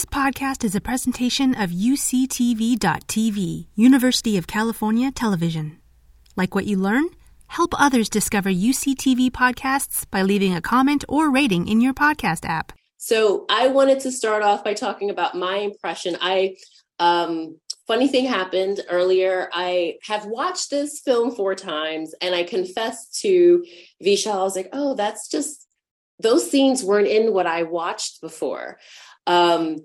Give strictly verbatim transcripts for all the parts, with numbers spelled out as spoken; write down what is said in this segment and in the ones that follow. This podcast is a presentation of U C T V dot T V, University of California Television. Like what you learn? Help others discover U C T V podcasts by leaving a comment or rating in your podcast app. So I wanted to start off by talking about my impression. I, um, funny thing happened earlier. I have watched this film four times, and I confessed to Vishal, I was like, oh, that's just, those scenes weren't in what I watched before. Um,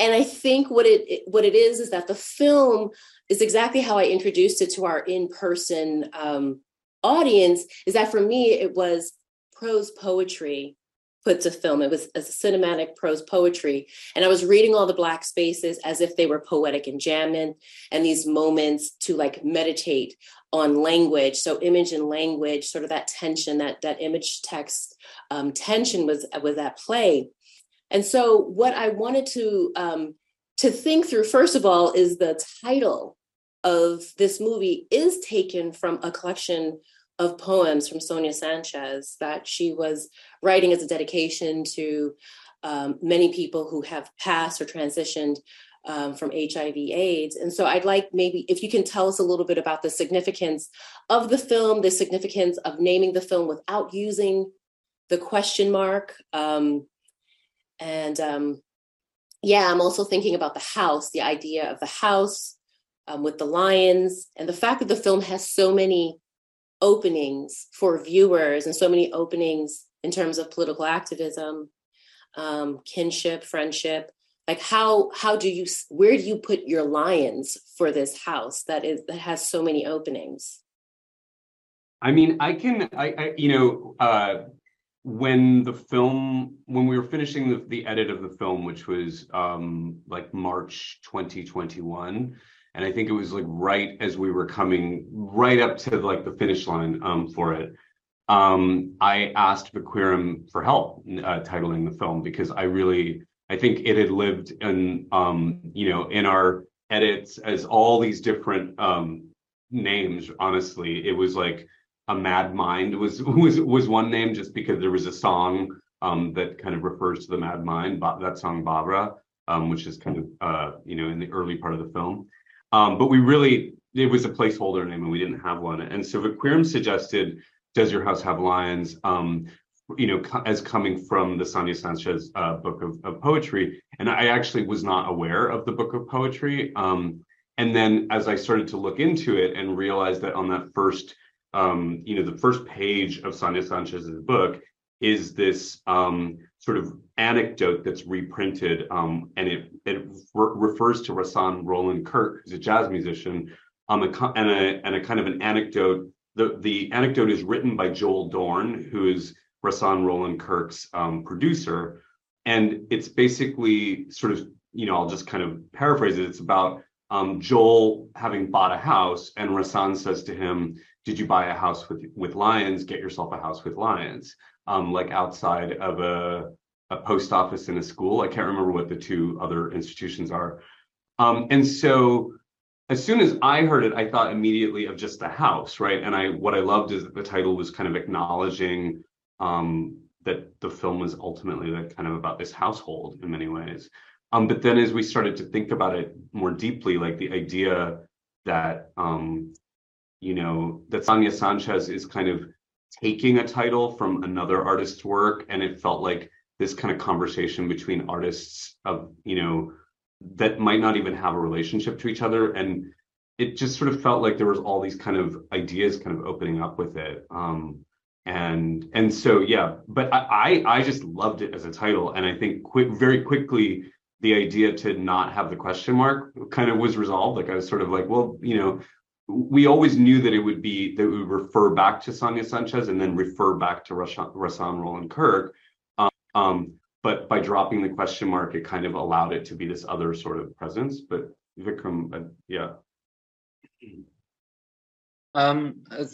and I think what it what it is, is that the film is exactly how I introduced it to our in-person um, audience, is that for me, it was prose poetry put to film. It was a cinematic prose poetry. And I was reading all the Black spaces as if they were poetic enjambment and these moments to like meditate on language. So image and language, sort of that tension, that that image text um, tension was, was at play. And so what I wanted to um, to think through, first of all, is the title of this movie is taken from a collection of poems from Sonia Sanchez that she was writing as a dedication to um, many people who have passed or transitioned um, from H I V AIDS. And so I'd like maybe if you can tell us a little bit about the significance of the film, the significance of naming the film without using the question mark. Um, And um, yeah, I'm also thinking about the house, the idea of the house um, with the lions, and the fact that the film has so many openings for viewers and so many openings in terms of political activism, um, kinship, friendship. Like how how do you, where do you put your lions for this house that is that has so many openings? I mean, I can, I, I you know, uh... When the film, when we were finishing the, the edit of the film, which was um, like March twenty twenty-one, and I think it was like right as we were coming right up to like the finish line um, for it, um, I asked vqueeram for help uh, titling the film because I really, I think it had lived in, um, you know, in our edits as all these different um, names. Honestly, it was like A Mad Mind was was was one name just because there was a song um, that kind of refers to the Mad Mind, but that song Barbara, um, which is kind of, uh, you know, in the early part of the film. Um, but we really, it was a placeholder name and we didn't have one. And so vqueeram suggested, does your house have lions? Um, you know, co- as coming from the Sonia Sanchez uh, book of, of poetry. And I actually was not aware of the book of poetry. Um, and then as I started to look into it and realized that on that first Um, you know, the first page of Sonia Sanchez's book is this um, sort of anecdote that's reprinted, um, and it it re- refers to Rahsaan Roland Kirk, who's a jazz musician, um, a, and, a, and a kind of an anecdote. The, the anecdote is written by Joel Dorn, who is Rahsaan Roland Kirk's um, producer, and it's basically sort of, you know, I'll just kind of paraphrase it. It's about um, Joel having bought a house, and Rahsaan says to him, did you buy a house with with lions? Get yourself a house with lions, um, like outside of a, a post office and a school. I can't remember what the two other institutions are. Um, and so as soon as I heard it, I thought immediately of just the house, right? And I what I loved is that the title was kind of acknowledging um, that the film was ultimately like kind of about this household in many ways. Um, but then as we started to think about it more deeply, like the idea that, um, you know, that Sonia Sanchez is kind of taking a title from another artist's work. And it felt like this kind of conversation between artists of, you know, that might not even have a relationship to each other. And it just sort of felt like there was all these kind of ideas kind of opening up with it. Um, and and so, yeah, but I, I, I just loved it as a title. And I think quick, very quickly, the idea to not have the question mark kind of was resolved. Like I was sort of like, well, you know, we always knew that it would be that we would refer back to Sonia Sanchez and then refer back to Rahsaan Roland Kirk. Um, um, but by dropping the question mark, it kind of allowed it to be this other sort of presence. But vqueeram, uh, yeah. Um,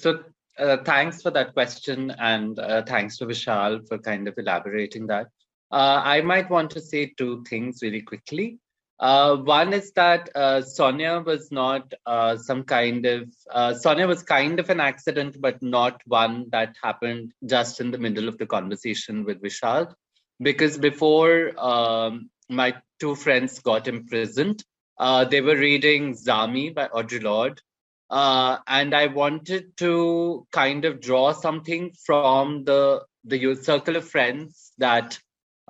so uh, thanks for that question. And uh, thanks to Vishal for kind of elaborating that. Uh, I might want to say two things really quickly. Uh, one is that uh, Sonia was not uh, some kind of, uh, Sonia was kind of an accident, but not one that happened just in the middle of the conversation with Vishal. Because before um, my two friends got imprisoned. Uh, they were reading Zami by Audre Lorde. Uh, and I wanted to kind of draw something from the the circle of friends that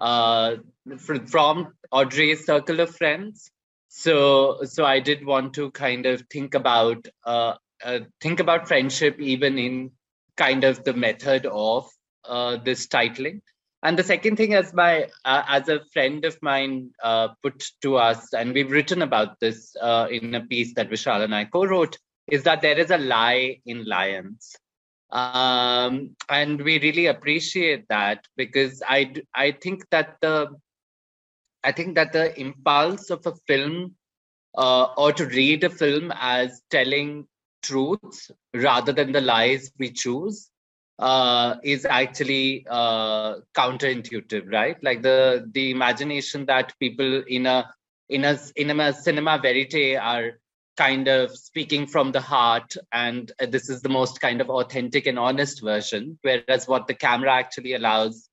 uh, from Audre's circle of friends. So, so I did want to kind of think about uh, uh, think about friendship, even in kind of the method of uh, this titling. And the second thing, as my uh, as a friend of mine uh, put to us, and we've written about this uh, in a piece that Vishal and I co-wrote, is that there is a lie in lions. Um, and we really appreciate that, because I, I think that the I think that the impulse of a film uh, or to read a film as telling truths rather than the lies we choose uh, is actually uh, counterintuitive, right? Like the the imagination that people in a in a cinema cinema verite are kind of speaking from the heart, and this is the most kind of authentic and honest version, whereas what the camera actually allows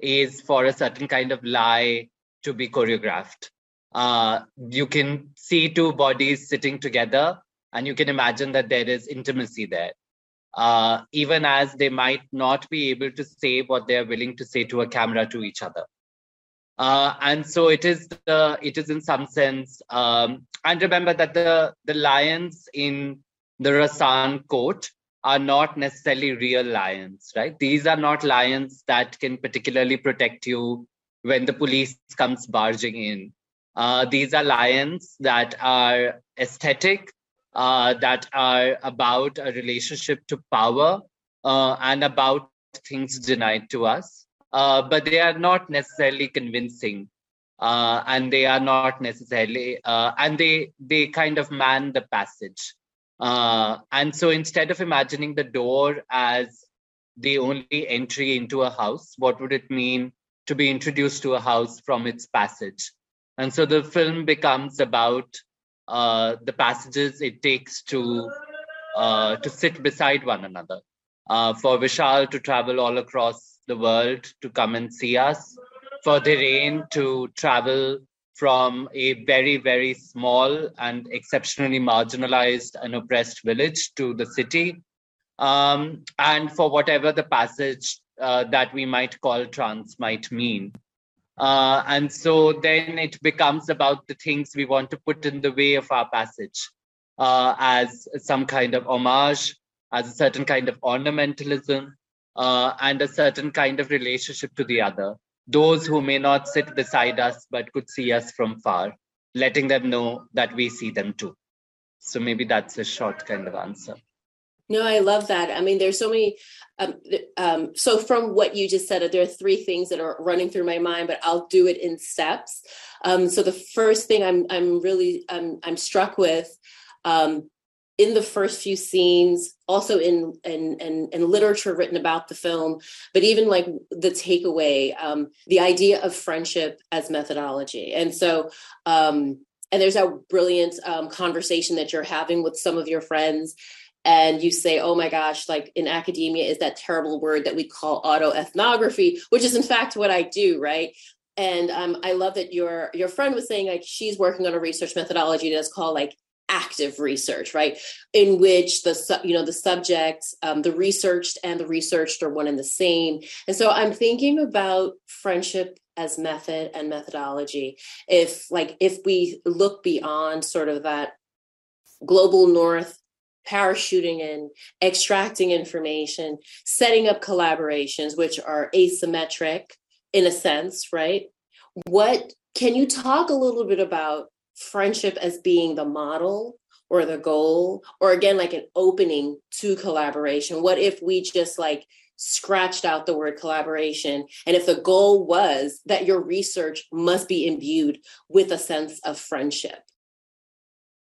is for a certain kind of lie to be choreographed. Uh, you can see two bodies sitting together, and you can imagine that there is intimacy there, uh, even as they might not be able to say what they are willing to say to a camera to each other. Uh, and so it is. The, it is in some sense. Um, and remember that the the lions in the Rahsaan court are not necessarily real lions, right? These are not lions that can particularly protect you when the police comes barging in. Uh, these are lions that are aesthetic, uh, that are about a relationship to power, uh, and about things denied to us. Uh, but they are not necessarily convincing, uh, and they are not necessarily, uh, and they they kind of man the passage. Uh, and so instead of imagining the door as the only entry into a house, what would it mean to be introduced to a house from its passage? And so the film becomes about uh, the passages it takes to uh, to sit beside one another. Uh, for Vishal to travel all across the world to come and see us, for Dhirain to travel from a very, very small and exceptionally marginalized and oppressed village to the city, um, and for whatever the passage uh, that we might call trans might mean. Uh, and so then it becomes about the things we want to put in the way of our passage uh, as some kind of homage, as a certain kind of ornamentalism, uh, and a certain kind of relationship to the other. Those who may not sit beside us, but could see us from far, letting them know that we see them too. So maybe that's a short kind of answer. No, I love that. I mean, there's so many, um, um, so from what you just said, there are three things that are running through my mind, but I'll do it in steps. Um, so the first thing I'm, I'm really, I'm, I'm struck with, um, in the first few scenes, also in, in, in, in literature written about the film, but even like the takeaway, um, the idea of friendship as methodology. And so, um, and there's that brilliant um, conversation that you're having with some of your friends, and you say, oh my gosh, like in academia is that terrible word that we call autoethnography, which is in fact what I do, right? And um, I love that your, your friend was saying like, she's working on a research methodology that's called like active research, right? In which the, you know, the subjects, um, the researched and the researched are one and the same. And so I'm thinking about friendship as method and methodology. If like, if we look beyond sort of that global north, parachuting in, extracting information, setting up collaborations, which are asymmetric in a sense, right? What, can you talk a little bit about friendship as being the model or the goal, or again, like an opening to collaboration? What if we just like scratched out the word collaboration? And if the goal was that your research must be imbued with a sense of friendship?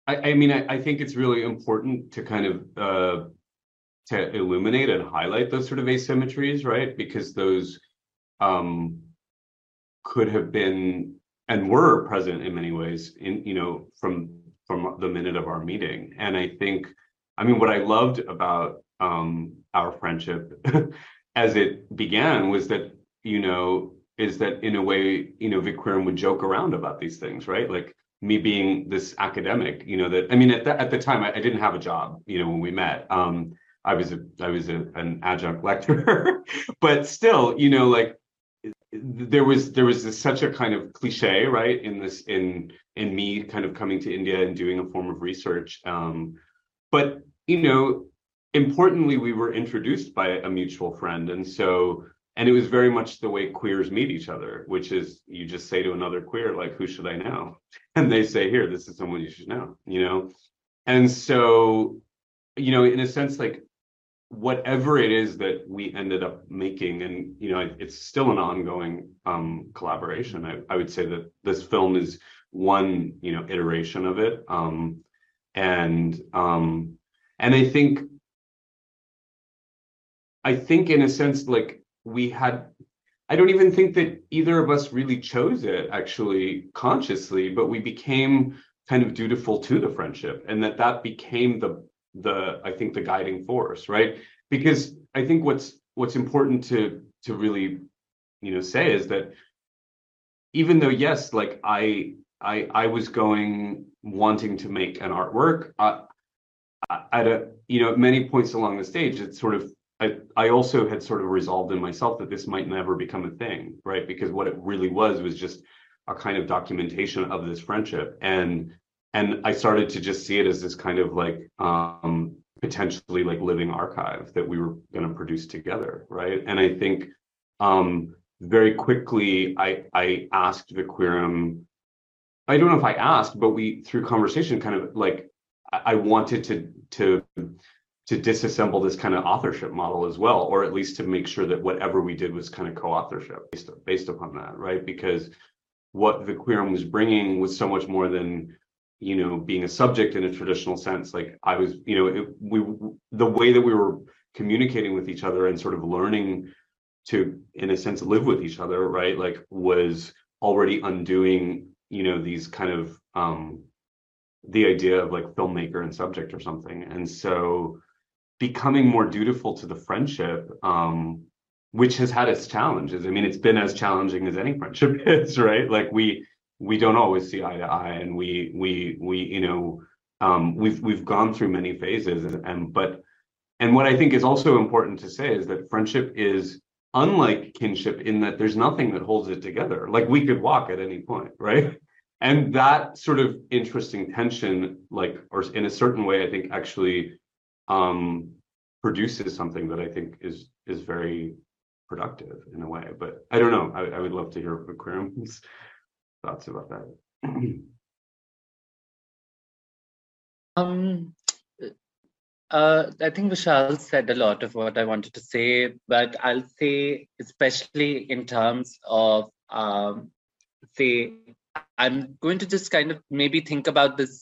I, I mean, I, I think it's really important to kind of uh, to illuminate and highlight those sort of asymmetries, right? Because those um, could have been and were present in many ways, in, you know, from from the minute of our meeting. And I think, I mean, what I loved about um, our friendship as it began was that, you know, is that in a way, you know, vqueeram would joke around about these things, right? Like me being this academic, you know, that I mean, at the, at the time, I, I didn't have a job, you know, when we met. Um, I was a, I was a, an adjunct lecturer, but still, you know, like there was there was this, such a kind of cliche, right, in this in in me kind of coming to India and doing a form of research. Um, but, you know, importantly, we were introduced by a mutual friend, and so. And it was very much the way queers meet each other, which is you just say to another queer, like, who should I know? And they say, here, this is someone you should know, you know? And so, you know, in a sense, like, whatever it is that we ended up making, and, you know, it's still an ongoing um, collaboration. I, I would say that this film is one, you know, iteration of it. Um, and um, and I think, I think in a sense, like, we had, I don't even think that either of us really chose it actually consciously, but we became kind of dutiful to the friendship, and that that became the, the I think the guiding force, right? Because I think what's what's important to to really, you know, say is that even though, yes, like I I I was going wanting to make an artwork uh, at a, you know, at many points along the stage, it's sort of I, I also had sort of resolved in myself that this might never become a thing, right? Because what it really was was just a kind of documentation of this friendship. And and I started to just see it as this kind of like um, potentially like living archive that we were going to produce together, right? And I think um, very quickly I I asked vqueeram, I don't know if I asked, but we through conversation kind of like I, I wanted to to. to disassemble this kind of authorship model as well, or at least to make sure that whatever we did was kind of co-authorship based, based upon that, right? Because what vqueeram was bringing was so much more than, you know, being a subject in a traditional sense. Like I was, you know, it, we the way that we were communicating with each other and sort of learning to, in a sense, live with each other, right? Like was already undoing, you know, these kind of, um, the idea of like filmmaker and subject or something. And so, becoming more dutiful to the friendship, um, which has had its challenges. I mean, it's been as challenging as any friendship is, right? Like we we don't always see eye to eye, and we we we you know um, we've we've gone through many phases. And but and what I think is also important to say is that friendship is unlike kinship in that there's nothing that holds it together. Like we could walk at any point, right? And that sort of interesting tension, like or in a certain way, I think actually. Um, produces something that I think is is very productive in a way. But I don't know. I, I would love to hear vqueeram's thoughts about that. um, uh, I think Vishal said a lot of what I wanted to say, but I'll say, especially in terms of, um, say, I'm going to just kind of maybe think about this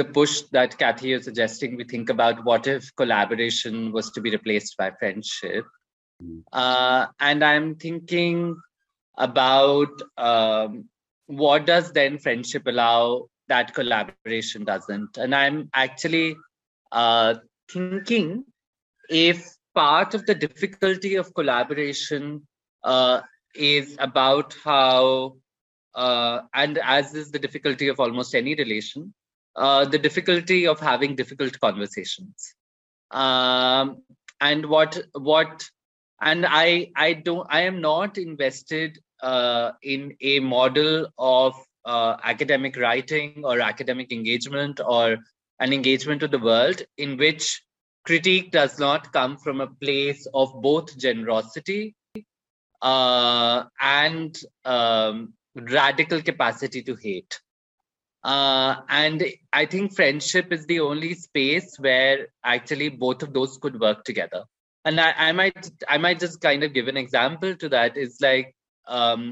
the push that Cathy is suggesting, we think about what if collaboration was to be replaced by friendship. Uh, and I'm thinking about um, what does then friendship allow that collaboration doesn't? And I'm actually uh, thinking if part of the difficulty of collaboration uh, is about how, uh, and as is the difficulty of almost any relation, Uh, the difficulty of having difficult conversations, um, and what what, and I I don't I am not invested uh, in a model of uh, academic writing or academic engagement or an engagement with the world in which critique does not come from a place of both generosity uh, and um, radical capacity to hate. Uh, and I think friendship is the only space where actually both of those could work together. And I, I might, I might just kind of give an example to that. It's like, um,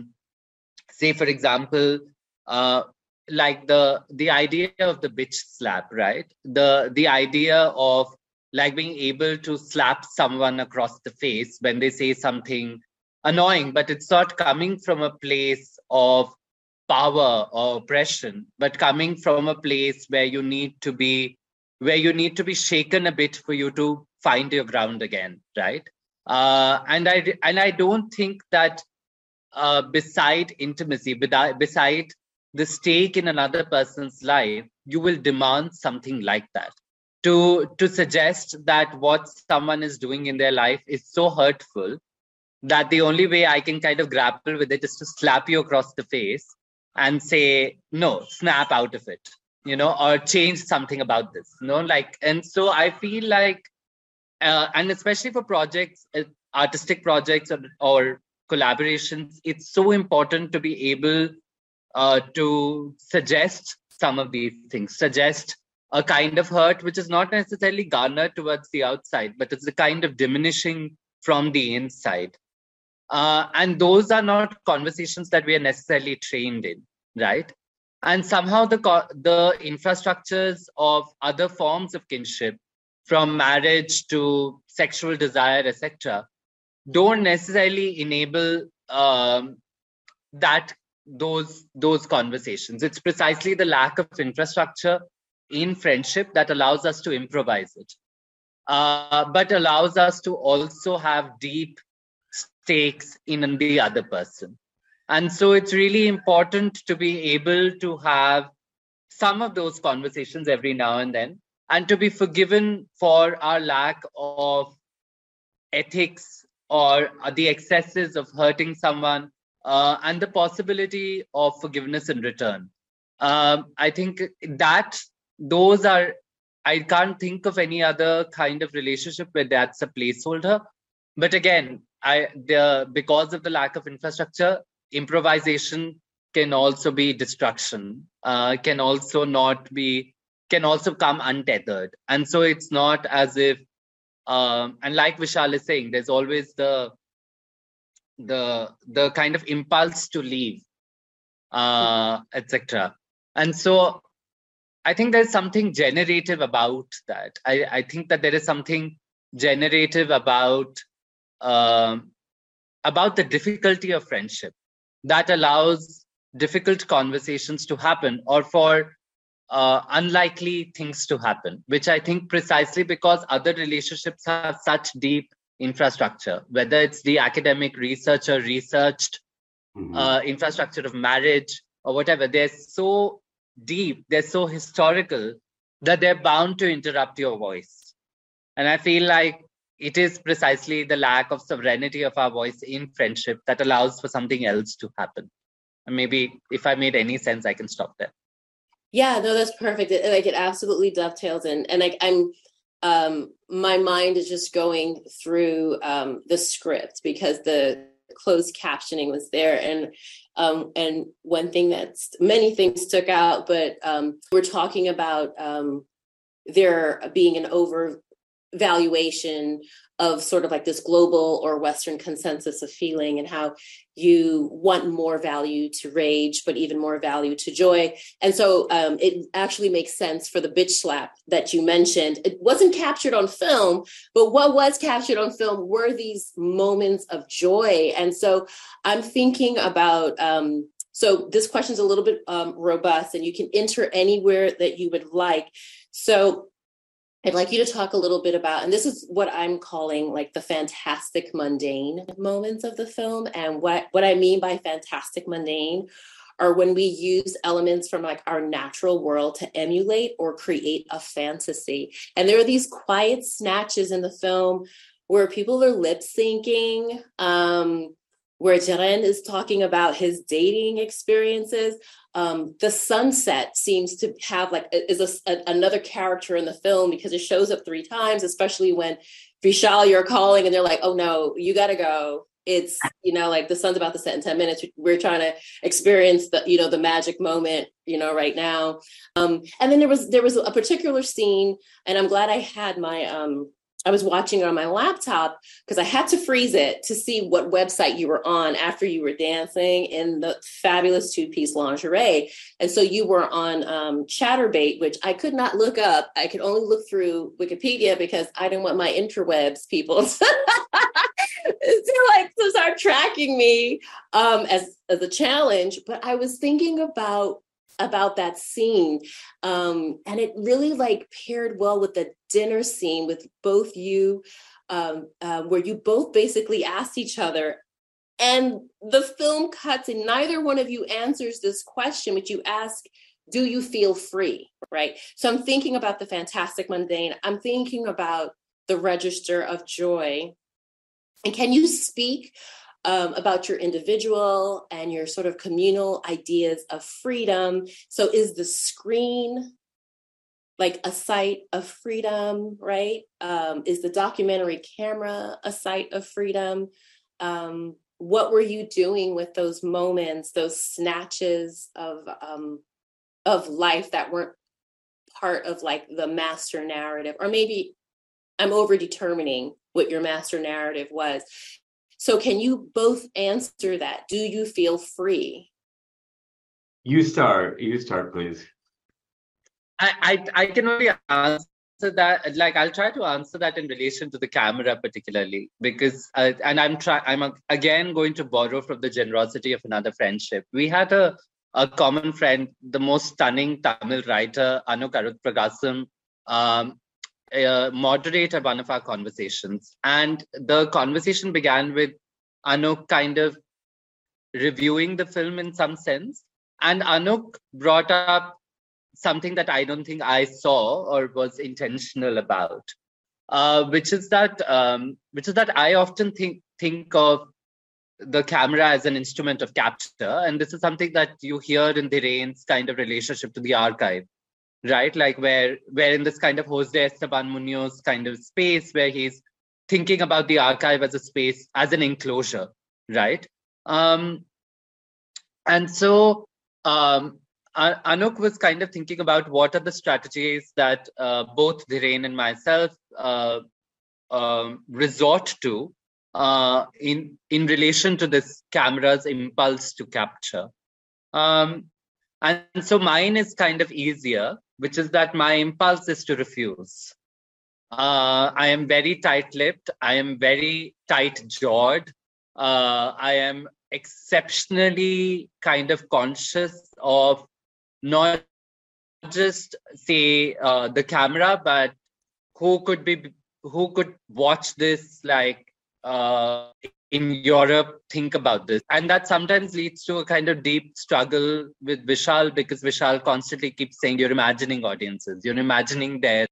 say for example, uh, like the the idea of the bitch slap, right? The the idea of like being able to slap someone across the face when they say something annoying, but it's not coming from a place of power or oppression, but coming from a place where you need to be, where you need to be shaken a bit for you to find your ground again, right? Uh, and I and I don't think that uh, beside intimacy, beside the stake in another person's life, you will demand something like that. To, to suggest that what someone is doing in their life is so hurtful that the only way I can kind of grapple with it is to slap you across the face and say, no, snap out of it, you know, or change something about this, you know, like, and so I feel like, uh, and especially for projects, uh, artistic projects or, or collaborations, it's so important to be able uh, to suggest some of these things, suggest a kind of hurt, which is not necessarily garnered towards the outside, but it's a kind of diminishing from the inside. Uh, and those are not conversations that we are necessarily trained in, right? And somehow the, the infrastructures of other forms of kinship, from marriage to sexual desire, et cetera, don't necessarily enable um, that those those conversations. It's precisely the lack of infrastructure in friendship that allows us to improvise it, uh, but allows us to also have deep stakes in the other person. And so it's really important to be able to have some of those conversations every now and then, and to be forgiven for our lack of ethics or the excesses of hurting someone, uh, and the possibility of forgiveness in return. Um, I think that those are, I can't think of any other kind of relationship where that's a placeholder. But again, I the because of the lack of infrastructure, improvisation can also be destruction, uh, can also not be, can also come untethered. And so it's not as if, um, and like Vishal is saying, there's always the, the, the kind of impulse to leave, uh, et cetera. And so I think there's something generative about that. I, I think that there is something generative about, uh, about the difficulty of friendship that allows difficult conversations to happen, or for uh, unlikely things to happen, which I think precisely because other relationships have such deep infrastructure, whether it's the academic researcher researched mm-hmm. uh, infrastructure of marriage or whatever, they're so deep, they're so historical that they're bound to interrupt your voice. And I feel like it is precisely the lack of sovereignty of our voice in friendship that allows for something else to happen. And maybe if I made any sense, I can stop there. Yeah, no, that's perfect. It, like it absolutely dovetails in. And like I'm, um, my mind is just going through um, the script because the closed captioning was there. And um, and one thing that's, many things took out, but um, we're talking about um, there being an over valuation of sort of like this global or Western consensus of feeling, and how you want more value to rage, but even more value to joy. And so um, it actually makes sense for the bitch slap that you mentioned. It wasn't captured on film, but what was captured on film were these moments of joy. And so I'm thinking about, um, so this question's a little bit um, robust, and you can enter anywhere that you would like. So I'd like you to talk a little bit about, and this is what I'm calling like the fantastic mundane moments of the film. And what, what I mean by fantastic mundane are when we use elements from like our natural world to emulate or create a fantasy. And there are these quiet snatches in the film where people are lip syncing, um, where Jaren is talking about his dating experiences. Um, the sunset seems to have like is a, a, another character in the film because it shows up three times, especially when Vishal, you're calling and they're like, oh, no, you got to go. It's, you know, like the sun's about to set in ten minutes. We're trying to experience the, you know, the magic moment, you know, right now. Um, and then there was there was a particular scene, and I'm glad I had my um I was watching it on my laptop because I had to freeze it to see what website you were on after you were dancing in the fabulous two-piece lingerie. And so you were on um, Chatterbait, which I could not look up. I could only look through Wikipedia because I didn't want my interwebs people to like to start tracking me um, as, as a challenge. But I was thinking about about that scene. Um, and it really like paired well with the dinner scene with both you, um, uh, where you both basically asked each other, And the film cuts, and neither one of you answers this question, but you ask, do you feel free, right? So I'm thinking about the fantastic mundane. I'm thinking about the register of joy. And can you speak um, about your individual and your sort of communal ideas of freedom? So is the screen like a site of freedom, right? Um, is the documentary camera a site of freedom? Um, what were you doing with those moments, those snatches of um, of life that weren't part of like the master narrative? Or maybe I'm overdetermining what your master narrative was. So can you both answer that? Do you feel free? You start, you start, please. I, I, I can only answer that, like, I'll try to answer that in relation to the camera particularly, because, uh, and I'm try, I'm again going to borrow from the generosity of another friendship. We had a, a common friend, the most stunning Tamil writer, Anu Karuthpragasam, um, Uh, moderator one of our conversations, and the conversation began with Anuk kind of reviewing the film in some sense, and Anuk brought up something that I don't think I saw or was intentional about, uh, which is that um, which is that I often think think of the camera as an instrument of capture, and this is something that you hear in Dhirend's kind of relationship to the archive. Right, like where we're in this kind of Jose Esteban Munoz kind of space where he's thinking about the archive as a space, as an enclosure, right? Um, and so um, Anuk was kind of thinking about what are the strategies that uh, both Dhiren and myself uh, uh, resort to uh, in, in relation to this camera's impulse to capture. Um, and so mine is kind of easier, which is that my impulse is to refuse. Uh, I am very tight-lipped. I am very tight-jawed. Uh, I am exceptionally kind of conscious of not just, say, uh, the camera, but who could be, who could watch this, like, uh, in Europe, think about this. And that sometimes leads to a kind of deep struggle with Vishal, because Vishal constantly keeps saying, you're imagining audiences, you're imagining their,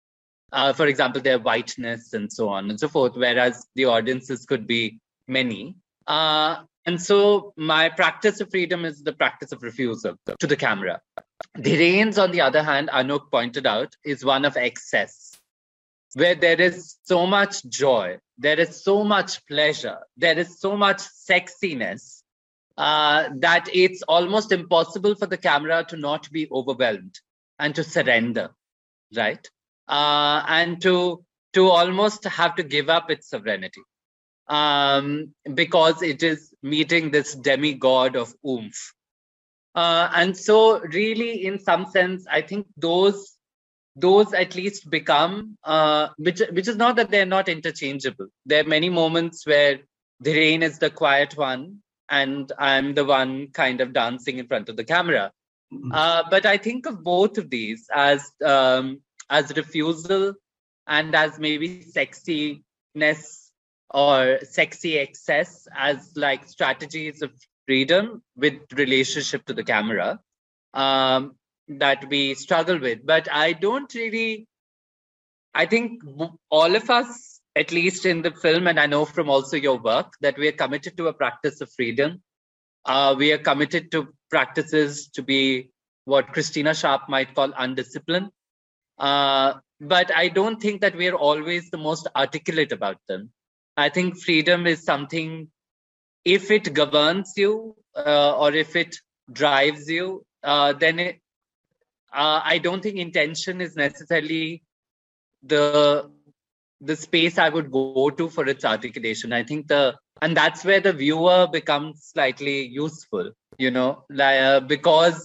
uh, for example, their whiteness and so on and so forth, whereas the audiences could be many. Uh, and so my practice of freedom is the practice of refusal to the camera. Dhiren's, on the other hand, Anuk pointed out, is one of excess, where there is so much joy, there is so much pleasure, there is so much sexiness, uh, that it's almost impossible for the camera to not be overwhelmed and to surrender, right? Uh, and to to almost have to give up its sovereignty, um, because it is meeting this demigod of oomph. Uh, and so really, in some sense, I think those Those at least become, uh, which which is not that they're not interchangeable. There are many moments where Dhiren is the quiet one and I'm the one kind of dancing in front of the camera. Uh, but I think of both of these as um, as refusal and as maybe sexiness or sexy excess as like strategies of freedom with relationship to the camera. Um, that we struggle with, but I don't really, I think all of us, at least in the film, and I know from also your work, that we are committed to a practice of freedom. Uh, we are committed to practices to be what Christina Sharpe might call undisciplined. Uh, but I don't think that we are always the most articulate about them. I think freedom is something, if it governs you uh, or if it drives you, uh, then it, Uh, I don't think intention is necessarily the the space I would go to for its articulation. I think the and that's where the viewer becomes slightly useful, you know, like, uh, because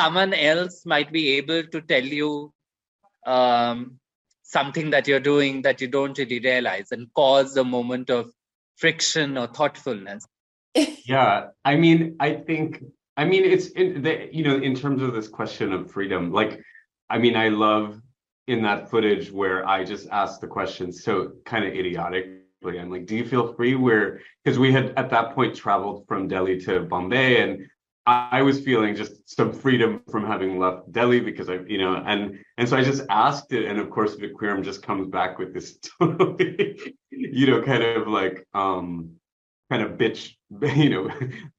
someone else might be able to tell you um, something that you're doing that you don't really realize and cause a moment of friction or thoughtfulness. Yeah, I mean, I think. I mean, it's, in the, you know, in terms of this question of freedom, like, I mean, I love in that footage where I just asked the question so kind of idiotic But I'm like, do you feel free? We're, because we had at that point traveled from Delhi to Bombay, and I was feeling just some freedom from having left Delhi, because I, you know, and and so I just asked it. And of course, vqueeram just comes back with this totally, you know, kind of like, um, kind of bitch, you know,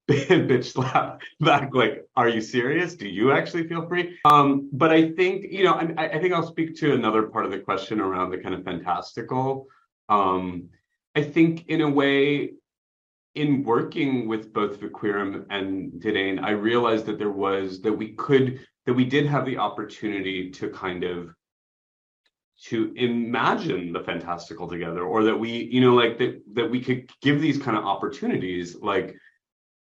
bitch slap back, like, are you serious? Do you actually feel free? Um, but I think, you know, I, I think I'll speak to another part of the question around the kind of fantastical. Um, I think in a way, in working with both vqueeram and Didane, I realized that there was, that we could, that we did have the opportunity to kind of, to imagine the fantastical together, or that we, you know, like that, that we could give these kind of opportunities, like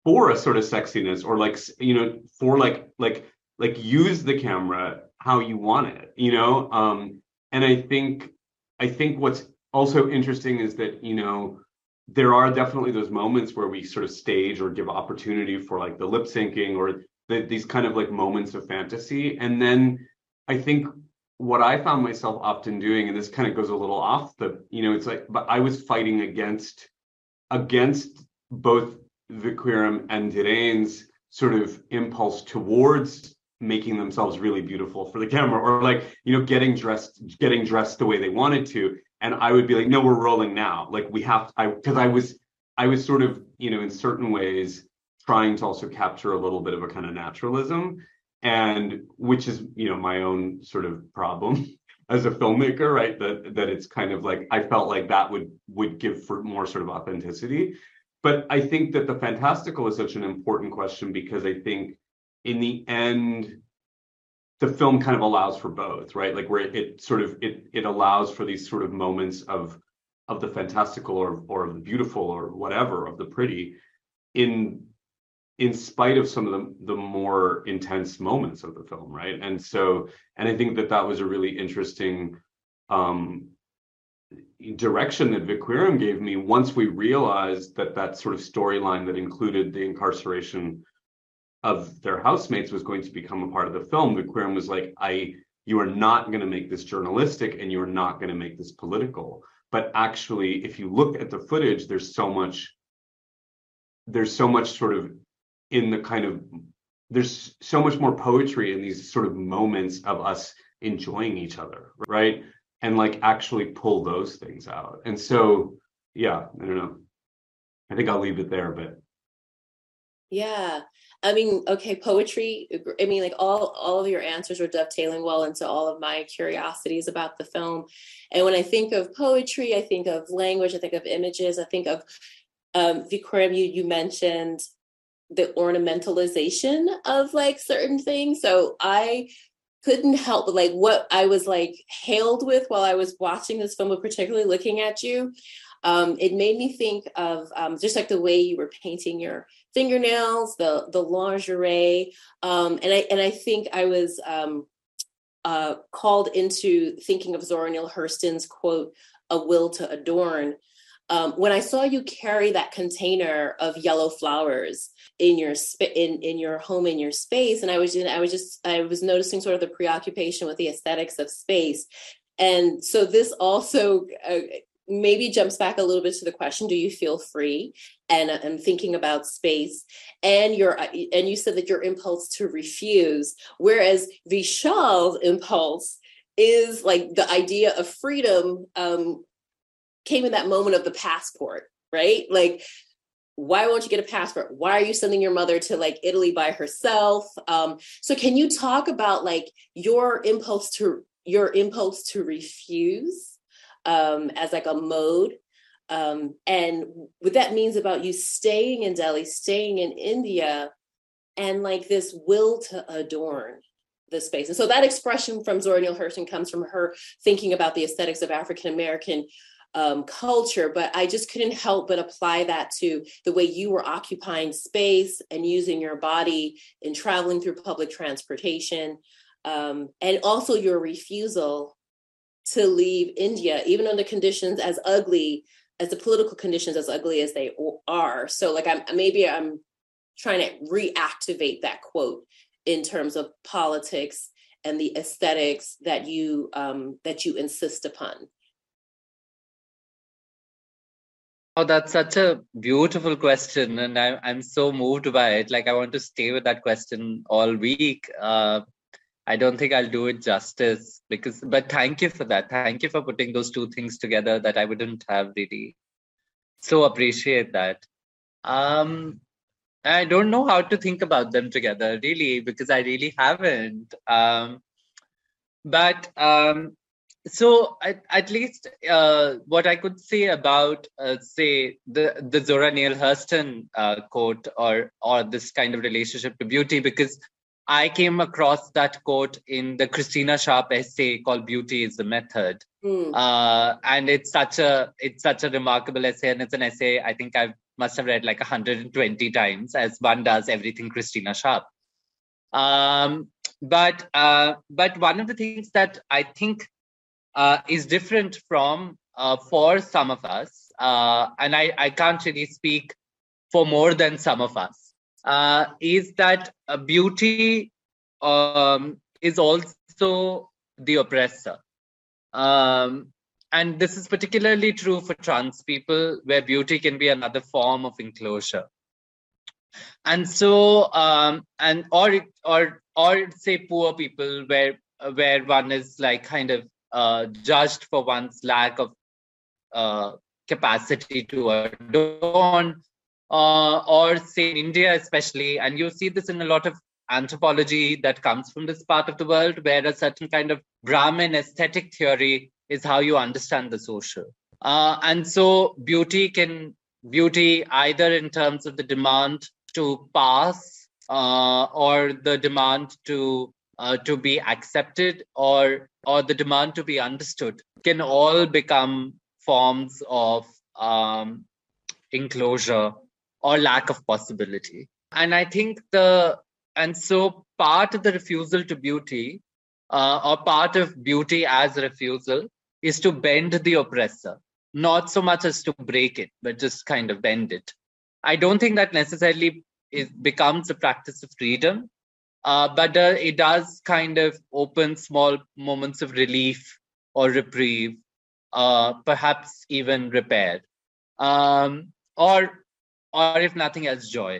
for a sort of sexiness, or like, you know, for like, like, like use the camera how you want it, you know? Um, and I think, I think what's also interesting is that, you know, there are definitely those moments where we sort of stage or give opportunity for like the lip syncing, or the, these kind of like moments of fantasy. And then I think what I found myself often doing, and this kind of goes a little off the, you know, it's like, but I was fighting against, against both vqueeram and Dirane's sort of impulse towards making themselves really beautiful for the camera, or like, you know, getting dressed, getting dressed the way they wanted to. And I would be like, no, we're rolling now. Like we have, I, cause I was, I was sort of, you know, in certain ways trying to also capture a little bit of a kind of naturalism, and which is, you know, my own sort of problem as a filmmaker, right? That, that it's kind of like, I felt like that would, would give for more sort of authenticity. But I think that the fantastical is such an important question, because I think in the end, the film kind of allows for both, right? Like where it, it sort of, it it allows for these sort of moments of, of the fantastical, or, or of the beautiful, or whatever, of the pretty, in, in spite of some of the, the more intense moments of the film, right? And so, and I think that that was a really interesting um, direction that vqueeram gave me, once we realized that that sort of storyline that included the incarceration of their housemates was going to become a part of the film. vqueeram was like, I, you are not going to make this journalistic, and you are not going to make this political. But actually, if you look at the footage, there's so much, there's so much sort of in the kind of, there's so much more poetry in these sort of moments of us enjoying each other, right? And like actually pull those things out. And so, yeah, I don't know. I think I'll leave it there, but. Yeah. I mean, okay, poetry, I mean, like all, all of your answers were dovetailing well into all of my curiosities about the film. And when I think of poetry, I think of language, I think of images, I think of um, vqueeram, you, you mentioned the ornamentalization of like certain things. So I couldn't help but like what I was like hailed with while I was watching this film, but particularly looking at you. Um, it made me think of um, just like the way you were painting your fingernails, the the lingerie, um, and I and I think I was um, uh, called into thinking of Zora Neale Hurston's quote, "A will to adorn." Um, when I saw you carry that container of yellow flowers in your sp- in in your home, in your space, and I was I was just I was noticing sort of the preoccupation with the aesthetics of space, and so this also. Uh, maybe jumps back a little bit to the question, do you feel free? And I'm thinking about space and your, and you said that your impulse to refuse, whereas Vishal's impulse is like the idea of freedom um, came in that moment of the passport, right? Like, why won't you get a passport? Why are you sending your mother to like Italy by herself? Um, so can you talk about like your impulse to, your impulse to refuse? Um, as like a mode, um, and what that means about you staying in Delhi, staying in India, and like this will to adorn the space. And so that expression from Zora Neale Hurston comes from her thinking about the aesthetics of African-American um, culture, but I just couldn't help but apply that to the way you were occupying space and using your body and traveling through public transportation, um, and also your refusal to leave India, even under conditions as ugly as the political conditions, as ugly as they are. So like, I'm, maybe I'm trying to reactivate that quote in terms of politics and the aesthetics that you um, that you insist upon. Oh, that's such a beautiful question, and I, I'm so moved by it. Like, I want to stay with that question all week. Uh, I don't think I'll do it justice, because. But thank you for that. Thank you for putting those two things together that I wouldn't have really. So appreciate that. Um, I don't know how to think about them together, really, because I really haven't. Um, but... Um, So at, at least uh, what I could say about, uh, say, the, the Zora Neale Hurston uh, quote or or this kind of relationship to beauty, because I came across that quote in the Christina Sharpe essay called Beauty is the Method. Mm. Uh, and it's such a it's such a remarkable essay. And it's an essay I think I must have read like one hundred twenty times, as one does everything Christina Sharpe. Um, but uh, but one of the things that I think Uh, is different from uh, for some of us, uh, and I, I can't really speak for more than some of us, uh, is that uh, beauty um, is also the oppressor. Um, and this is particularly true for trans people, where beauty can be another form of enclosure. And so, um, and or or or say poor people, where where one is like kind of Uh, judged for one's lack of uh, capacity to adorn, uh, or say in India especially, and you see this in a lot of anthropology that comes from this part of the world, where a certain kind of Brahmin aesthetic theory is how you understand the social. Uh, and so beauty can, beauty either in terms of the demand to pass uh, or the demand to Uh, to be accepted, or or the demand to be understood, can all become forms of um, enclosure or lack of possibility. And I think the and so part of the refusal to beauty, uh, or part of beauty as refusal, is to bend the oppressor, not so much as to break it, but just kind of bend it. I don't think that necessarily is, becomes a practice of freedom. Uh, but uh, it does kind of open small moments of relief or reprieve, uh, perhaps even repair, um, or, or if nothing else, joy.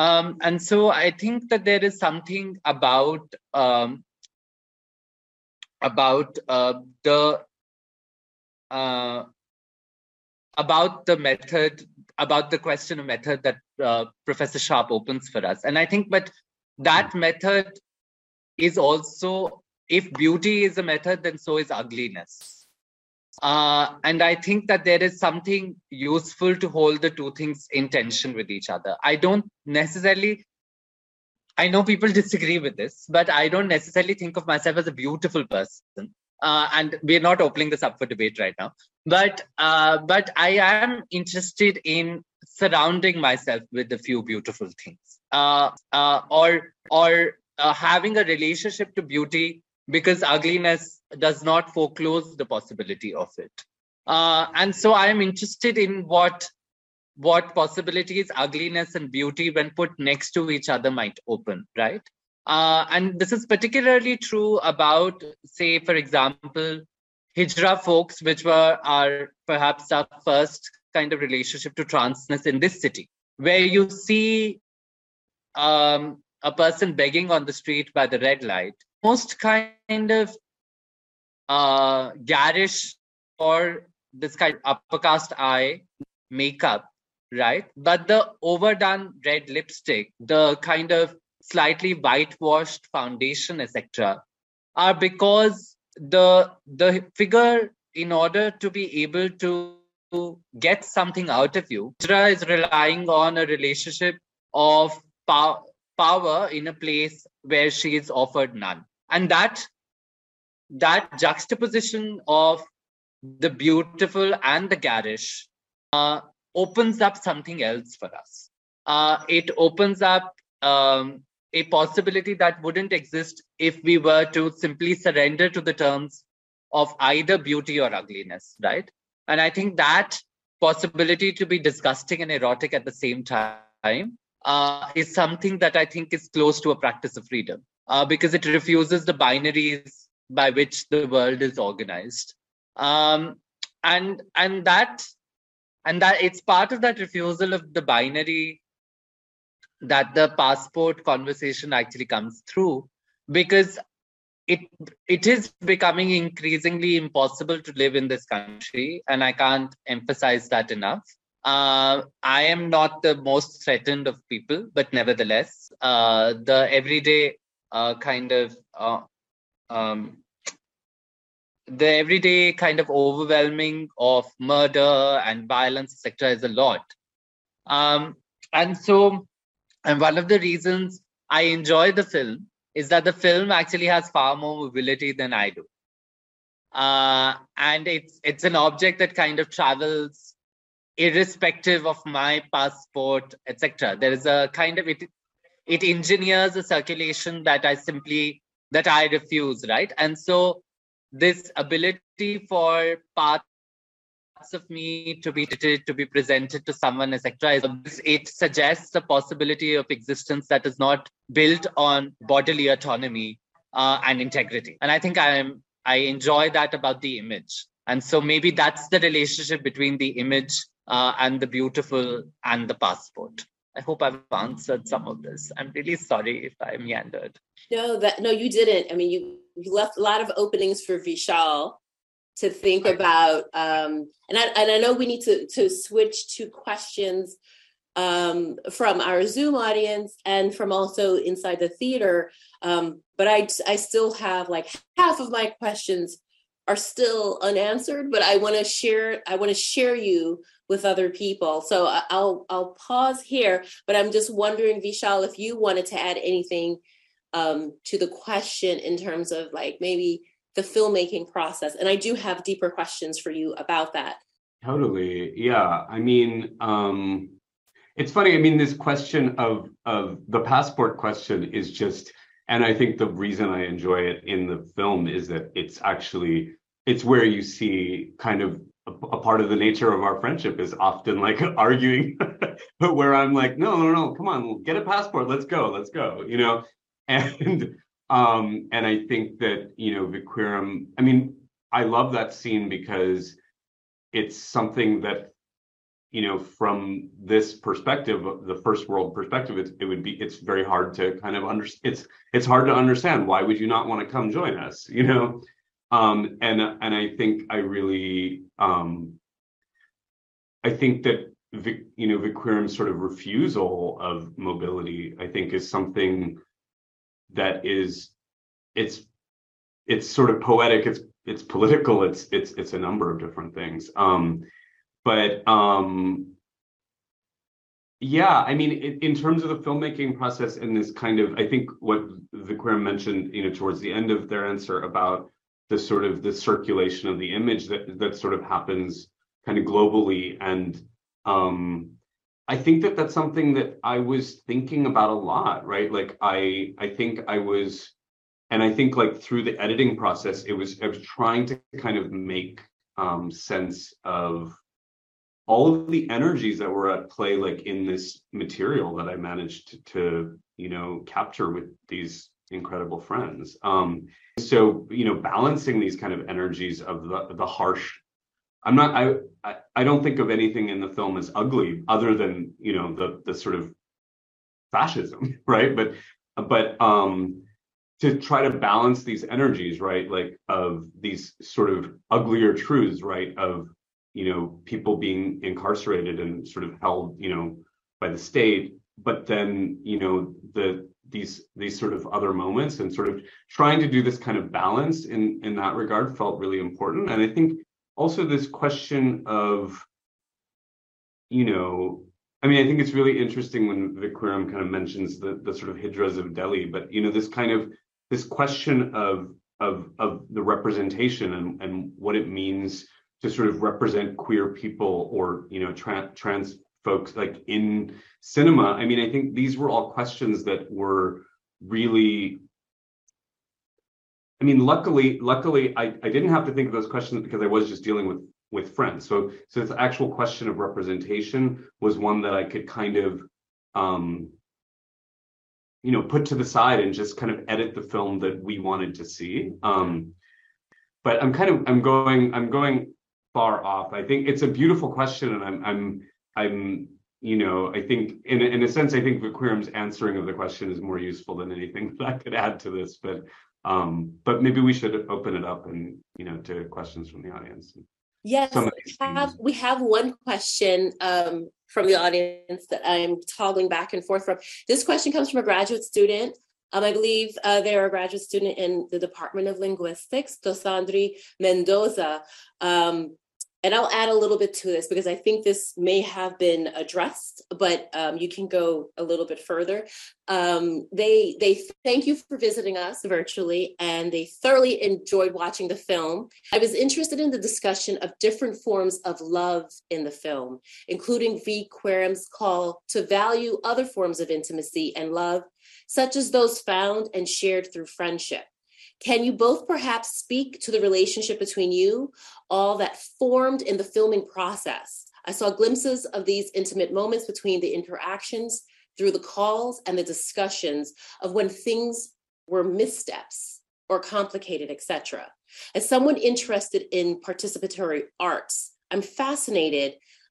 Um, and so I think that there is something about um, about uh, the uh, about the method, about the question of method that uh, Professor Sharpe opens for us, and I think, but. That method is also, if beauty is a method, then so is ugliness. Uh, and I think that there is something useful to hold the two things in tension with each other. I don't necessarily, I know people disagree with this, but I don't necessarily think of myself as a beautiful person. Uh, and we're not opening this up for debate right now. But uh, but I am interested in surrounding myself with a few beautiful things. Uh, uh, or or uh, having a relationship to beauty, because ugliness does not foreclose the possibility of it. Uh, and so I am interested in what what possibilities ugliness and beauty, when put next to each other, might open, right? Uh, and this is particularly true about, say, for example, Hijra folks, which were our perhaps our first kind of relationship to transness in this city, where you see Um, a person begging on the street by the red light, most kind of uh, garish or this kind of upper caste eye makeup, right? But the overdone red lipstick, the kind of slightly whitewashed foundation, et cetera, are because the the figure, in order to be able to get something out of you, is relying on a relationship of power in a place where she is offered none. And that that juxtaposition of the beautiful and the garish uh, opens up something else for us. Uh, it opens up um, a possibility that wouldn't exist if we were to simply surrender to the terms of either beauty or ugliness, right? And I think that possibility to be disgusting and erotic at the same time Uh, is something that I think is close to a practice of freedom, uh, because it refuses the binaries by which the world is organized. Um, and and that, And that it's part of that refusal of the binary that the passport conversation actually comes through, because it it is becoming increasingly impossible to live in this country. And I can't emphasize that enough. Uh, I am not the most threatened of people, but nevertheless, uh, the everyday uh, kind of uh, um, the everyday kind of overwhelming of murder and violence, et cetera, is a lot. Um, and so, and one of the reasons I enjoy the film is that the film actually has far more mobility than I do. Uh, and it's it's an object that kind of travels irrespective of my passport, et cetera. There is a kind of, it it engineers a circulation that I simply, that I refuse, right? And so this ability for parts of me to be treated, to be presented to someone, et cetera, it suggests the possibility of existence that is not built on bodily autonomy uh, and integrity. And I think I am, I enjoy that about the image. And so maybe that's the relationship between the image uh, and the beautiful and the passport. I hope I've answered some of this. I'm really sorry if I meandered. No, that no, you didn't. I mean, you, you left a lot of openings for Vishal to think about. Um, and I and I know we need to, to switch to questions um, from our Zoom audience and from also inside the theater. Um, but I I still have like half of my questions are still unanswered. But I want to share. I want to share you with other people. So I'll I'll pause here, but I'm just wondering, Vishal, if you wanted to add anything um, to the question in terms of like maybe the filmmaking process. And I do have deeper questions for you about that. Totally, yeah. I mean, um, it's funny, I mean, this question of of the passport question is just, and I think the reason I enjoy it in the film is that it's actually, it's where you see kind of a part of the nature of our friendship is often like arguing, but where I'm like, no, no, no, come on, get a passport. Let's go. Let's go. You know? And, um, and I think that, you know, vqueeram, I mean, I love that scene because it's something that, you know, from this perspective, the first world perspective, it's, it would be, it's very hard to kind of understand. It's, it's hard to understand. Why would you not want to come join us? You know? Um, and and I think I really, um, I think that, you know, vqueeram's sort of refusal of mobility, I think, is something that is, it's, it's sort of poetic, it's, it's political, it's, it's, it's a number of different things. Um, but um, yeah, I mean, in, in terms of the filmmaking process and this kind of, I think what vqueeram mentioned, you know, towards the end of their answer about the sort of the circulation of the image that, that sort of happens kind of globally. And um, I think that that's something that I was thinking about a lot, right? Like I I think I was, and I think like through the editing process, it was, I was trying to kind of make um, sense of all of the energies that were at play, like in this material that I managed to, to you know, capture with these incredible friends. Um, so, you know, balancing these kind of energies of the, the harsh, I'm not, I, I, I don't think of anything in the film as ugly other than, you know, the, the sort of fascism, right? But, but um, to try to balance these energies, right? Like of these sort of uglier truths, right? Of, you know, people being incarcerated and sort of held, you know, by the state, but then, you know, the, these these sort of other moments and sort of trying to do this kind of balance in, in that regard felt really important. And I think also this question of, you know, I mean, I think it's really interesting when vqueeram kind of mentions the, the sort of hijras of Delhi, but, you know, this kind of, this question of, of, of the representation and, and what it means to sort of represent queer people or, you know, tra- trans folks like in cinema. I mean, I think these were all questions that were really, I mean, luckily, luckily, I, I didn't have to think of those questions because I was just dealing with, with friends. So, so this actual question of representation was one that I could kind of, um, you know, put to the side and just kind of edit the film that we wanted to see. Um, but I'm kind of, I'm going, I'm going far off. I think it's a beautiful question, and I'm, I'm, I'm, you know, I think in in a sense, I think vqueeram's answering of the question is more useful than anything that I could add to this. But, um, but maybe we should open it up and you know to questions from the audience. Yes, we have we have one question um, from the audience that I'm toggling back and forth from. This question comes from a graduate student. Um, I believe uh, they're a graduate student in the Department of Linguistics, Tosandri Mendoza. Um, and I'll add a little bit to this because I think this may have been addressed, but um, you can go a little bit further. Um, they they thank you for visiting us virtually, and they thoroughly enjoyed watching the film. I was interested in the discussion of different forms of love in the film, including vqueeram's call to value other forms of intimacy and love, such as those found and shared through friendship. Can you both perhaps speak to the relationship between you all that formed in the filming process? I saw glimpses of these intimate moments between the interactions through the calls and the discussions of when things were missteps or complicated, et cetera. As someone interested in participatory arts, I'm fascinated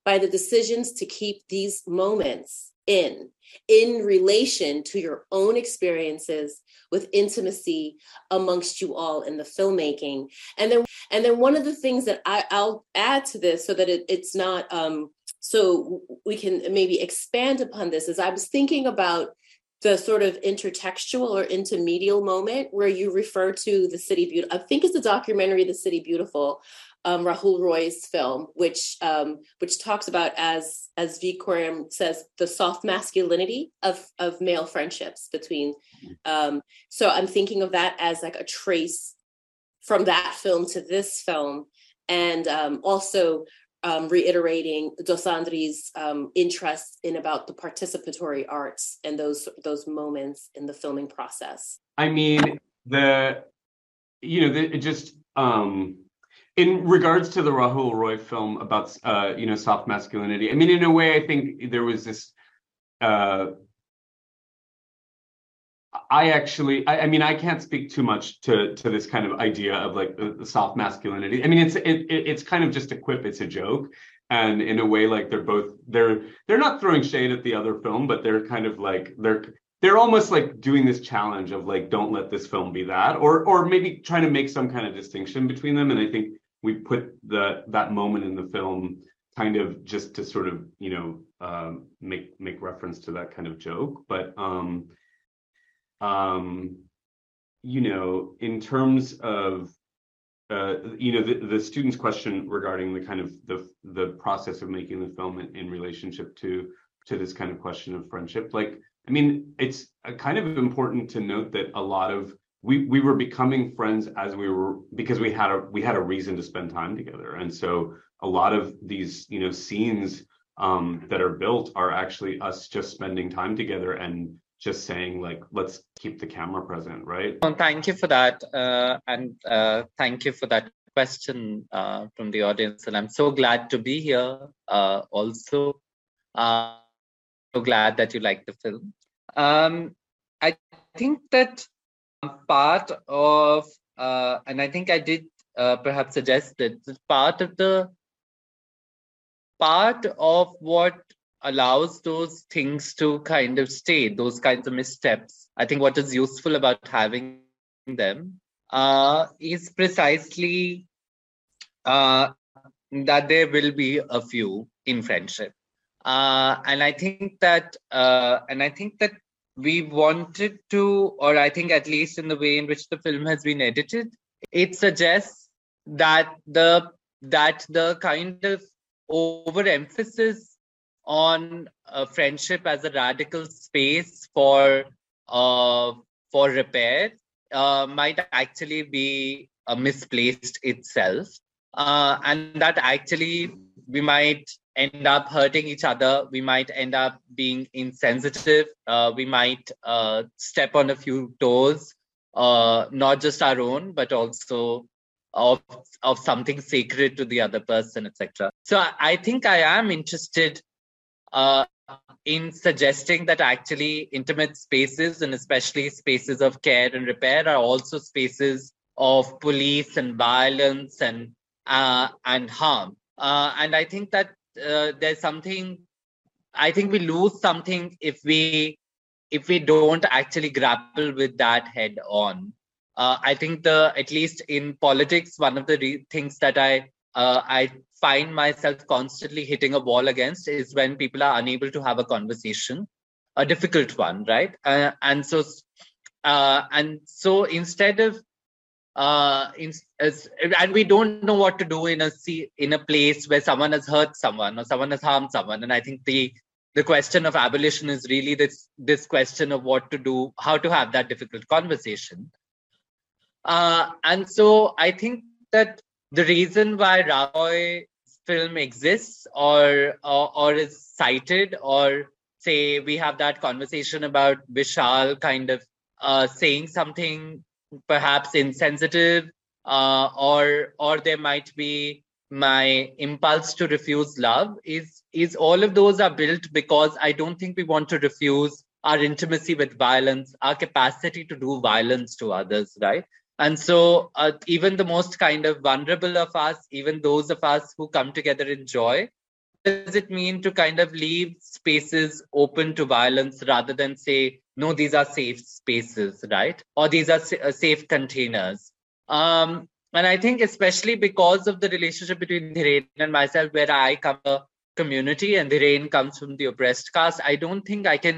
by the decisions to keep these moments in, in relation to your own experiences with intimacy amongst you all in the filmmaking. And then and then one of the things that I, I'll add to this so that it, it's not, um, so we can maybe expand upon this is I was thinking about the sort of intertextual or intermedial moment where you refer to The City Beautiful. I think it's the documentary, The City Beautiful, um, Rahul Roy's film, which um, which talks about, as as vqueeram says, the soft masculinity of, of male friendships between. Um, so I'm thinking of that as like a trace from that film to this film. And um, also Um, reiterating Dosandri's um, interest in about the participatory arts and those those moments in the filming process. I mean, the you know, the, it just um, in regards to the Rahul Roy film about uh, you know soft masculinity. I mean, in a way, I think there was this. Uh, I actually, I, I mean, I can't speak too much to to this kind of idea of like the, the soft masculinity. I mean, it's it, it's kind of just a quip, it's a joke, and in a way, like they're both they're they're not throwing shade at the other film, but they're kind of like they're they're almost like doing this challenge of like don't let this film be that, or or maybe trying to make some kind of distinction between them. And I think we put the that moment in the film kind of just to sort of you know um, make make reference to that kind of joke, but. Um, Um, you know, in terms of, uh, you know, the, the student's question regarding the kind of the the process of making the film in, in relationship to to this kind of question of friendship. Like, I mean, it's a kind of important to note that a lot of we we were becoming friends as we were because we had a we had a reason to spend time together, and so a lot of these you know scenes um, that are built are actually us just spending time together and. Just saying, like, let's keep the camera present, right? Oh, thank you for that. Uh, and uh, thank you for that question uh, from the audience. And I'm so glad to be here uh, also. Uh, so glad that you like the film. Um, I think that part of, uh, and I think I did uh, perhaps suggest that part of the, part of what allows those things to kind of stay, those kinds of missteps. I think what is useful about having them uh, is precisely uh, that there will be a few in friendship. Uh, and I think that, uh, and I think that we wanted to, or I think at least in the way in which the film has been edited, it suggests that the that the kind of overemphasis on uh, friendship as a radical space for uh, for repair uh, might actually be uh, misplaced itself. Uh, and that actually we might end up hurting each other. We might end up being insensitive. Uh, we might uh, step on a few toes, uh, not just our own, but also of of something sacred to the other person, et cetera. So I, I think I am interested Uh, in suggesting that actually intimate spaces, and especially spaces of care and repair, are also spaces of police and violence and uh, and harm. Uh, and I think that uh, there's something, I think we lose something if we if we don't actually grapple with that head on. Uh, I think the at least in politics, one of the re- things that I uh, I find myself constantly hitting a wall against is when people are unable to have a conversation, a difficult one, right? Uh, and so, uh, and so instead of uh, in, as, and we don't know what to do in a in a place where someone has hurt someone or someone has harmed someone, and I think the The question of abolition is really this, this question of what to do, how to have that difficult conversation. Uh, and so I think that the reason why Rahul Roy's film exists or, or, or is cited, or say we have that conversation about Vishal kind of uh, saying something perhaps insensitive, uh, or, or there might be my impulse to refuse love is is all of those are built because I don't think we want to refuse our intimacy with violence, our capacity to do violence to others, right? And so uh, even the most kind of vulnerable of us, even those of us who come together in joy, what does it mean to kind of leave spaces open to violence rather than say, no, these are safe spaces, right? Or these are sa- safe containers. Um, And I think especially because of the relationship between Dhiren and myself, where I come from a community and Dhiren comes from the oppressed caste, I don't think I can,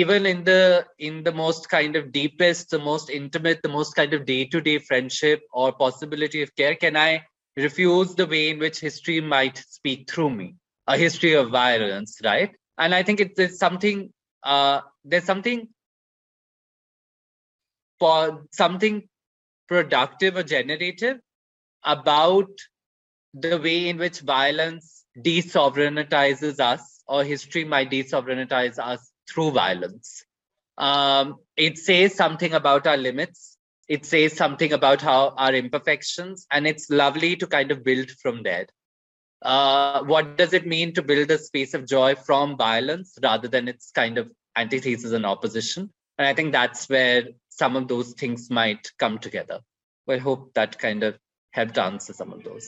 even in the in the most kind of deepest, the most intimate, the most kind of day-to-day friendship or possibility of care, can I refuse the way in which history might speak through me, a history of violence, right? And I think it, it's something, uh, there's something, for something, productive or generative about the way in which violence de-sovereignizes us, or history might de-sovereignitize us through violence. Um, it says something about our limits. It says something about how our imperfections, and it's lovely to kind of build from there. Uh, what does it mean to build a space of joy from violence rather than its kind of antithesis and opposition? And I think that's where some of those things might come together. Well, I hope that kind of helped answer some of those.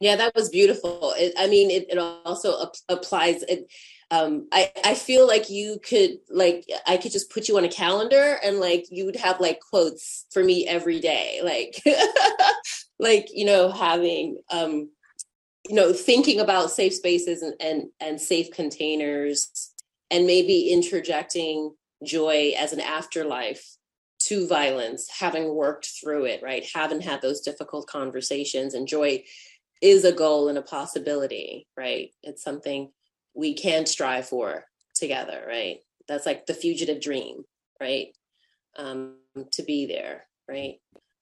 Yeah, that was beautiful. It, I mean, it, it also ap- applies. It, um, I, I feel like you could, like, I could just put you on a calendar and like, you would have like quotes for me every day. Like, like, you know, having, um, you know, thinking about safe spaces and, and, and safe containers, and maybe interjecting joy as an afterlife to violence, having worked through it, right? Having had those difficult conversations, and joy is a goal and a possibility, right? It's something we can strive for together, right? That's like the fugitive dream, right? Um, to be there, right?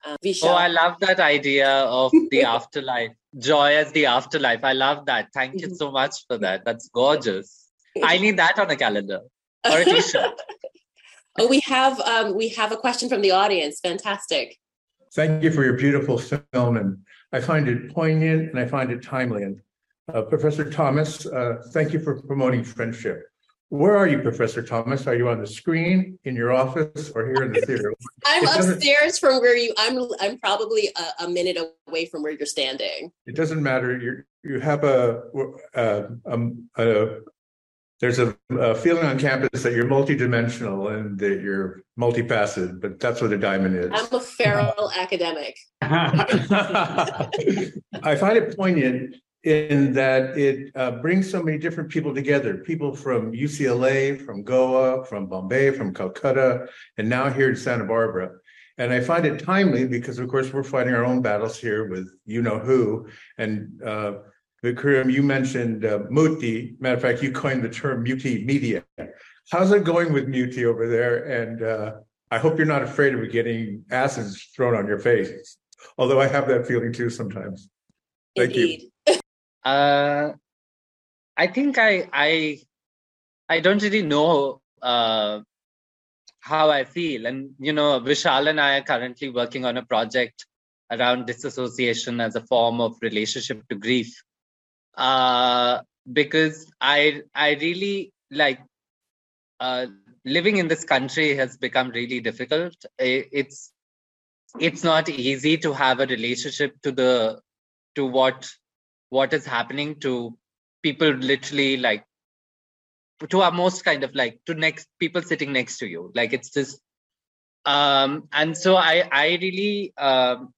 Um, Vishal. Oh, I love that idea of the afterlife, joy as the afterlife. I love that. Thank you so much for that. That's gorgeous. I need that on a calendar or a t-shirt. Oh, we have um, we have a question from the audience. Fantastic. Thank you for your beautiful film, and I find it poignant and I find it timely. And uh, Professor Thomas, uh, thank you for promoting friendship. Where are you, Professor Thomas? Are you on the screen, in your office, or here in the theater? I'm it upstairs from where you. I'm I'm probably a, a minute away from where you're standing. It doesn't matter. You you have a a. a, a There's a, a feeling on campus that you're multidimensional and that you're multifaceted, but that's what a diamond is. I'm a feral academic. I find it poignant in that it uh, brings so many different people together, people from U C L A, from Goa, from Bombay, from Calcutta, and now here in Santa Barbara. And I find it timely because, of course, we're fighting our own battles here with you-know-who, and uh Vikram, you mentioned uh, Muti. Matter of fact, you coined the term Muti media. How's it going with Muti over there? And uh, I hope you're not afraid of getting acids thrown on your face, although I have that feeling too sometimes. Thank Indeed. you. Uh, I think I, I, I don't really know uh, how I feel. And, you know, Vishal and I are currently working on a project around disassociation as a form of relationship to grief. Uh, because I I really like uh, living in this country has become really difficult. It's it's not easy to have a relationship to the to what what is happening to people literally, like, to our most kind of like to next people sitting next to you. Like, it's just um and so I I really um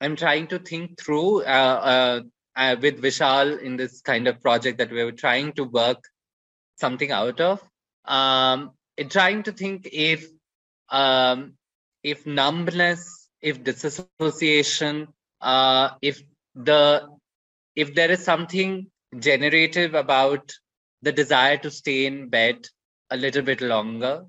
I'm trying to think through uh, uh, uh with Vishal in this kind of project that we were trying to work something out of, um and trying to think if um if numbness, if disassociation, uh if the if there is something generative about the desire to stay in bed a little bit longer.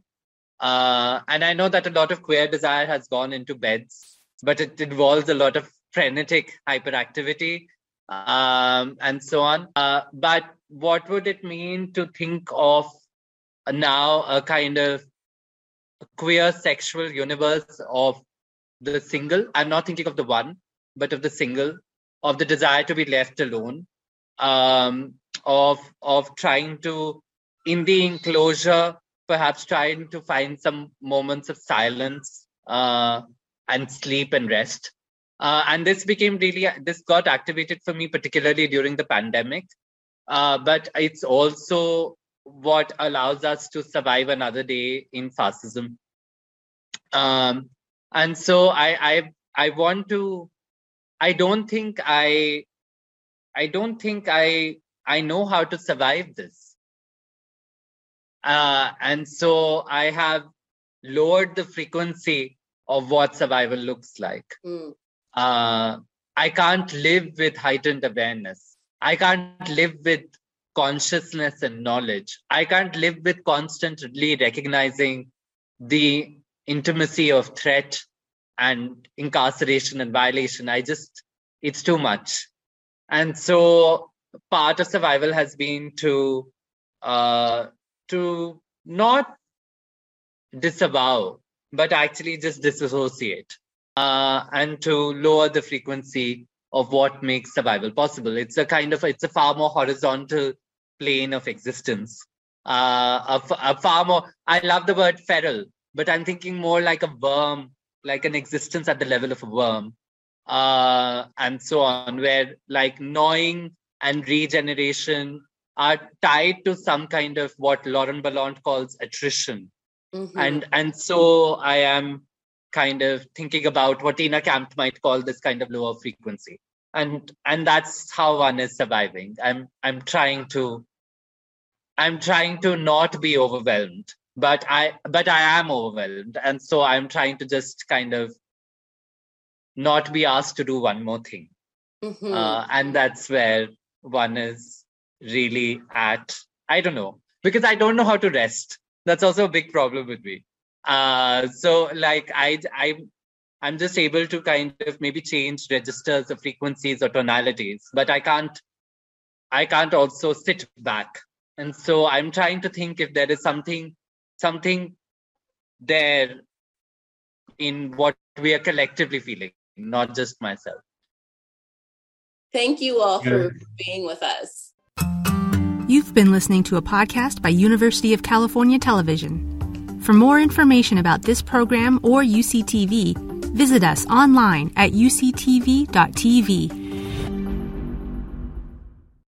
Uh, and I know that a lot of queer desire has gone into beds, but it involves a lot of frenetic hyperactivity um, and so on. Uh, but what would it mean to think of now a kind of queer sexual universe of the single? I'm not thinking of the one, but of the single, of the desire to be left alone, um, of of trying to, in the enclosure, perhaps trying to find some moments of silence uh, and sleep and rest. Uh, and this became really, this got activated for me, particularly during the pandemic. Uh, but it's also what allows us to survive another day in fascism. Um, and so I, I, I want to, I don't think I, I don't think I, I know how to survive this. Uh, and so I have lowered the frequency of what survival looks like. Mm. Uh, I can't live with heightened awareness. I can't live with consciousness and knowledge. I can't live with constantly recognizing the intimacy of threat and incarceration and violation. I just, it's too much. And so part of survival has been to uh, to not disavow, but actually just disassociate uh, and to lower the frequency of what makes survival possible. It's a kind of, it's a far more horizontal plane of existence. Uh, a, a far more, I love the word feral, but I'm thinking more like a worm, like an existence at the level of a worm uh, and so on, where like gnawing and regeneration are tied to some kind of what Lauren Berlant calls attrition. Mm-hmm. And and so I am kind of thinking about what Tina Campt might call this kind of lower frequency. And and that's how one is surviving. I'm I'm trying to I'm trying to not be overwhelmed, but I but I am overwhelmed. And so I'm trying to just kind of not be asked to do one more thing. Mm-hmm. Uh, and that's where one is really at, I don't know, because I don't know how to rest. That's also a big problem with me. Uh, so like I, I, I'm just able to kind of maybe change registers or frequencies or tonalities, but I can't, I can't also sit back. And so I'm trying to think if there is something, something there in what we are collectively feeling, not just myself. Thank you all for being with us. You've been listening to a podcast by University of California Television. For more information about this program or U C T V, visit us online at U C T V dot T V.